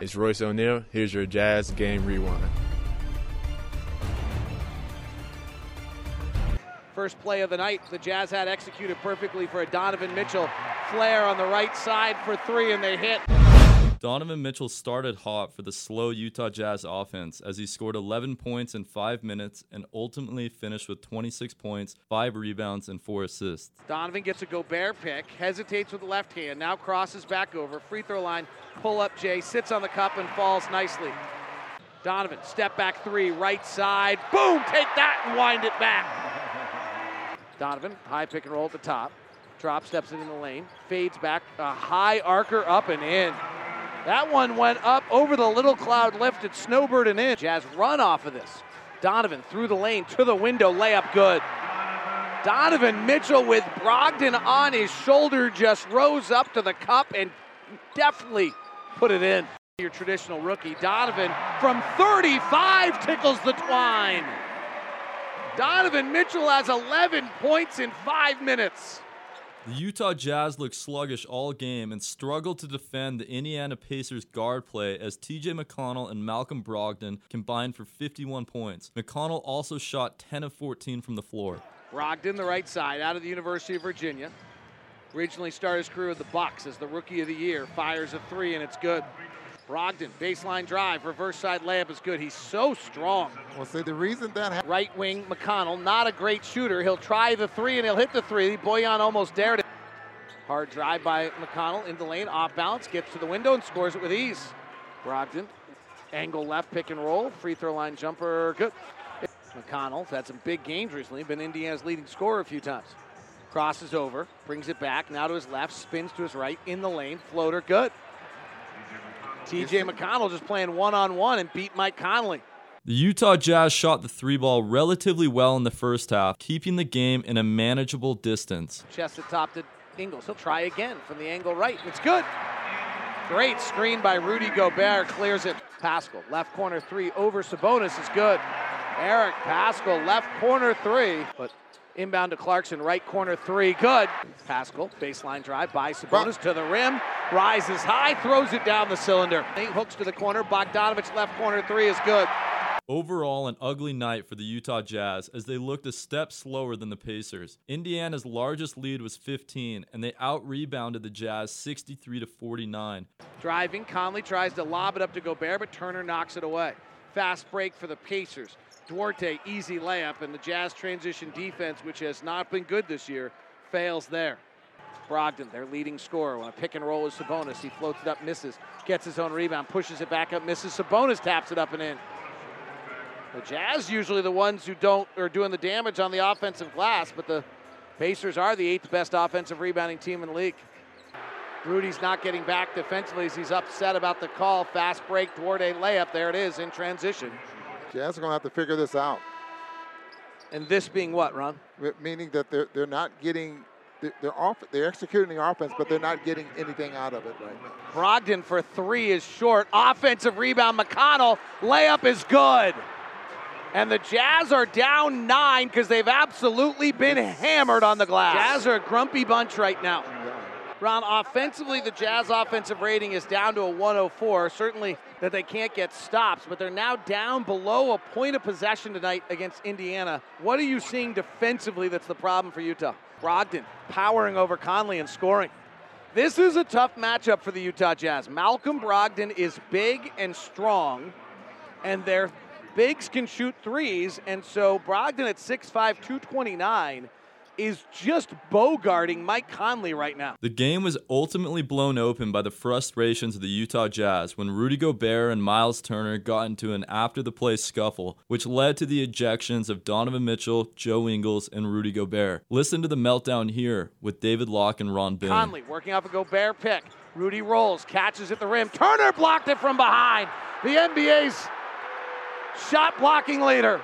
It's Royce O'Neal. Here's your Jazz Game Rewind. First play of the night, the Jazz had executed perfectly for a Donovan Mitchell flare on the right side for three, and they hit. Donovan Mitchell started hot for the slow Utah Jazz offense as he scored 11 points in 5 minutes and ultimately finished with 26 points, 5 rebounds, and 4 assists. Donovan gets a Gobert pick, hesitates with the left hand, now crosses back over, free throw line, pull up Jay, sits on the cup and falls nicely. Donovan, step back three, right side, boom, take that and wind it back. Donovan, high pick and roll at the top, drop, steps into the lane, fades back, a high arcer up and in. That one went up over the little cloud, left it snowbird and in. Jazz run off of this. Donovan through the lane, to the window, layup good. Donovan Mitchell with Brogdon on his shoulder just rose up to the cup and deftly put it in. Your traditional rookie, Donovan from 35 tickles the twine. Donovan Mitchell has 11 points in 5 minutes. The Utah Jazz looked sluggish all game and struggled to defend the Indiana Pacers guard play as T.J. McConnell and Malcolm Brogdon combined for 51 points. McConnell also shot 10 of 14 from the floor. Brogdon, the right side, out of the University of Virginia. Originally started his career with the Bucks as the Rookie of the Year. Fires a three, and it's good. Brogdon, baseline drive, reverse side layup is good. He's so strong. Well, see, the reason that happened. Right wing, McConnell, not a great shooter. He'll try the three, and he'll hit the three. Boyan almost dared it. Hard drive by McConnell in the lane, off balance, gets to the window and scores it with ease. Brogdon, angle left, pick and roll, free throw line jumper, good. McConnell's had some big games recently, been Indiana's leading scorer a few times. Crosses over, brings it back, now to his left, spins to his right, in the lane, floater, good. T.J. McConnell just playing one-on-one and beat Mike Conley. The Utah Jazz shot the three ball relatively well in the first half, keeping the game in a manageable distance. Chest atop to Ingles. He'll try again from the angle right. It's good. Great screen by Rudy Gobert. Clears it. Paschall, left corner three over Sabonis is good. Eric Paschall, left corner three. But inbound to Clarkson, right corner three. Good. Paschall, baseline drive by Sabonis to the rim. Rises high, throws it down the cylinder. Eight hooks to the corner. Bogdanovich, left corner three is good. Overall, an ugly night for the Utah Jazz as they looked a step slower than the Pacers. Indiana's largest lead was 15, and they out-rebounded the Jazz 63-49. Driving, Conley tries to lob it up to Gobert, but Turner knocks it away. Fast break for the Pacers. Duarte, easy layup, and the Jazz transition defense, which has not been good this year, fails there. Brogdon, their leading scorer, on a pick and roll is Sabonis. He floats it up, misses, gets his own rebound, pushes it back up, misses. Sabonis taps it up and in. The Jazz usually the ones who don't are doing the damage on the offensive glass, but the Pacers are the 8th best offensive rebounding team in the league. Rudy's not getting back defensively as he's upset about the call. Fast break, Duarte layup. There it is in transition. Jazz are going to have to figure this out. And this being what, Ron? Meaning that they're not getting. They're executing the offense, but they're not getting anything out of it right now. Brogdon for three is short. Offensive rebound, McConnell. Layup is good. And the Jazz are down 9 because they've absolutely been hammered on the glass. Jazz are a grumpy bunch right now. Ron, offensively, the Jazz offensive rating is down to a 104. Certainly that they can't get stops, but they're now down below a point of possession tonight against Indiana. What are you seeing defensively that's the problem for Utah? Brogdon powering over Conley and scoring. This is a tough matchup for the Utah Jazz. Malcolm Brogdon is big and strong, and they're bigs can shoot threes, and so Brogdon at 6'5", 229 is just bogarting Mike Conley right now. The game was ultimately blown open by the frustrations of the Utah Jazz when Rudy Gobert and Miles Turner got into an after-the-play scuffle, which led to the ejections of Donovan Mitchell, Joe Ingles, and Rudy Gobert. Listen to the meltdown here with David Locke and Ron Boone. Conley working off a Gobert pick. Rudy rolls, catches at the rim. Turner blocked it from behind. The NBA's shot blocking leader.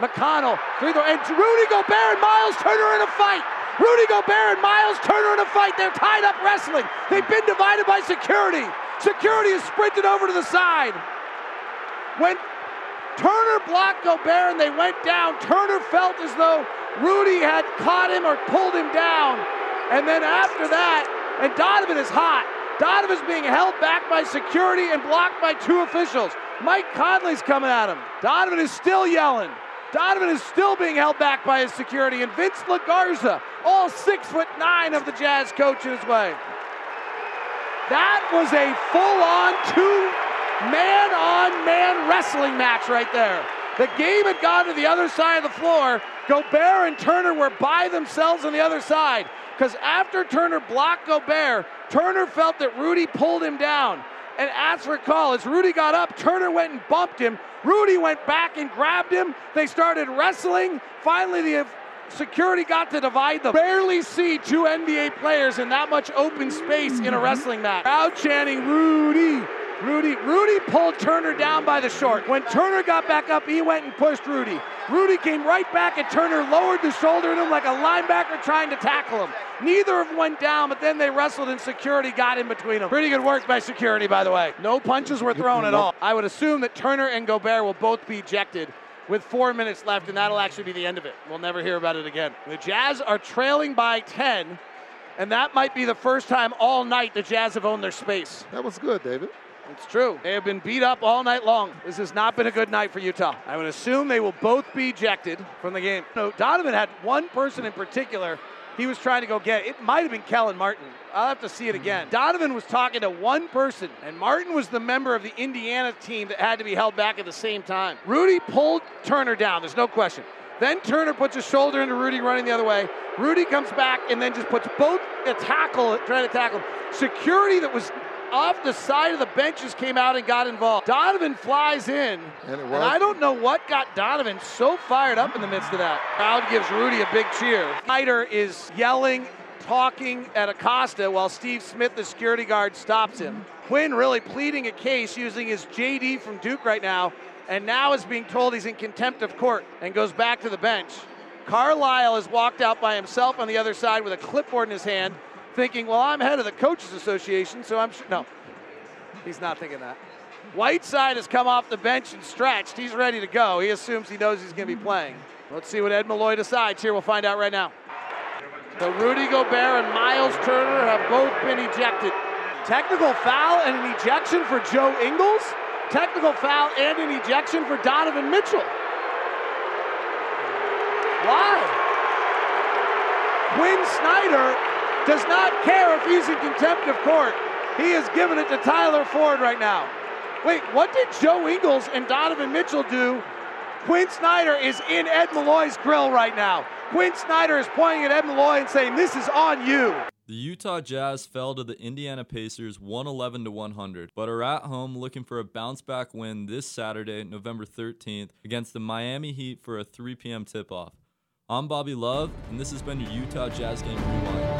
McConnell, and Rudy Gobert and Miles Turner in a fight. Rudy Gobert and Miles Turner in a fight. They're tied up wrestling. They've been divided by security. Security is sprinted over to the side. When Turner blocked Gobert and they went down, Turner felt as though Rudy had caught him or pulled him down. And then after that, and Donovan is hot. Donovan's being held back by security and blocked by two officials. Mike Conley's coming at him. Donovan is still yelling. Donovan is still being held back by his security. And Vince LaGarza, all 6'9" of the Jazz coach in his way. That was a full-on two man-on-man wrestling match right there. The game had gone to the other side of the floor. Gobert and Turner were by themselves on the other side, because after Turner blocked Gobert, Turner felt that Rudy pulled him down and asked for a call. As Rudy got up, Turner went and bumped him. Rudy went back and grabbed him. They started wrestling. Finally, the security got to divide them. Barely see two NBA players in that much open space in a wrestling match. Crowd chanting, Rudy. Rudy pulled Turner down by the short. When Turner got back up, he went and pushed Rudy. Rudy came right back and Turner lowered the shoulder at him like a linebacker trying to tackle him. Neither of them went down, but then they wrestled and security got in between them. Pretty good work by security, by the way. No punches were thrown at all. I would assume that Turner and Gobert will both be ejected with 4 minutes left, and that'll actually be the end of it. We'll never hear about it again. The Jazz are trailing by 10, and that might be the first time all night the Jazz have owned their space. That was good, David. It's true. They have been beat up all night long. This has not been a good night for Utah. I would assume they will both be ejected from the game. No, Donovan had one person in particular he was trying to go get. It might have been Kellen Martin. I'll have to see it again. Donovan was talking to one person, and Martin was the member of the Indiana team that had to be held back at the same time. Rudy pulled Turner down. There's no question. Then Turner puts his shoulder into Rudy running the other way. Rudy comes back and then just puts both a tackle, trying to tackle him. Security that was off the side of the benches came out and got involved. Donovan flies in, and I don't know what got Donovan so fired up in the midst of that. Crowd gives Rudy a big cheer. Snyder is yelling, talking at Acosta while Steve Smith, the security guard, stops him. Quinn really pleading a case using his JD from Duke right now, and now is being told he's in contempt of court and goes back to the bench. Carlisle is walked out by himself on the other side with a clipboard in his hand, thinking, well, I'm head of the Coaches Association, so I'm sure. No, he's not thinking that. Whiteside has come off the bench and stretched. He's ready to go. He assumes he knows he's going to be playing. Let's see what Ed Malloy decides here. We'll find out right now. The Rudy Gobert and Miles Turner have both been ejected. Technical foul and an ejection for Joe Ingles. Technical foul and an ejection for Donovan Mitchell. Why? Quinn Snyder does not care if he's in contempt of court. He is giving it to Tyler Ford right now. Wait, what did Joe Ingles and Donovan Mitchell do? Quinn Snyder is in Ed Malloy's grill right now. Quinn Snyder is pointing at Ed Malloy and saying, this is on you. The Utah Jazz fell to the Indiana Pacers 111-100, but are at home looking for a bounce-back win this Saturday, November 13th, against the Miami Heat for a 3 p.m. tip-off. I'm Bobby Love, and this has been your Utah Jazz Game Rewind.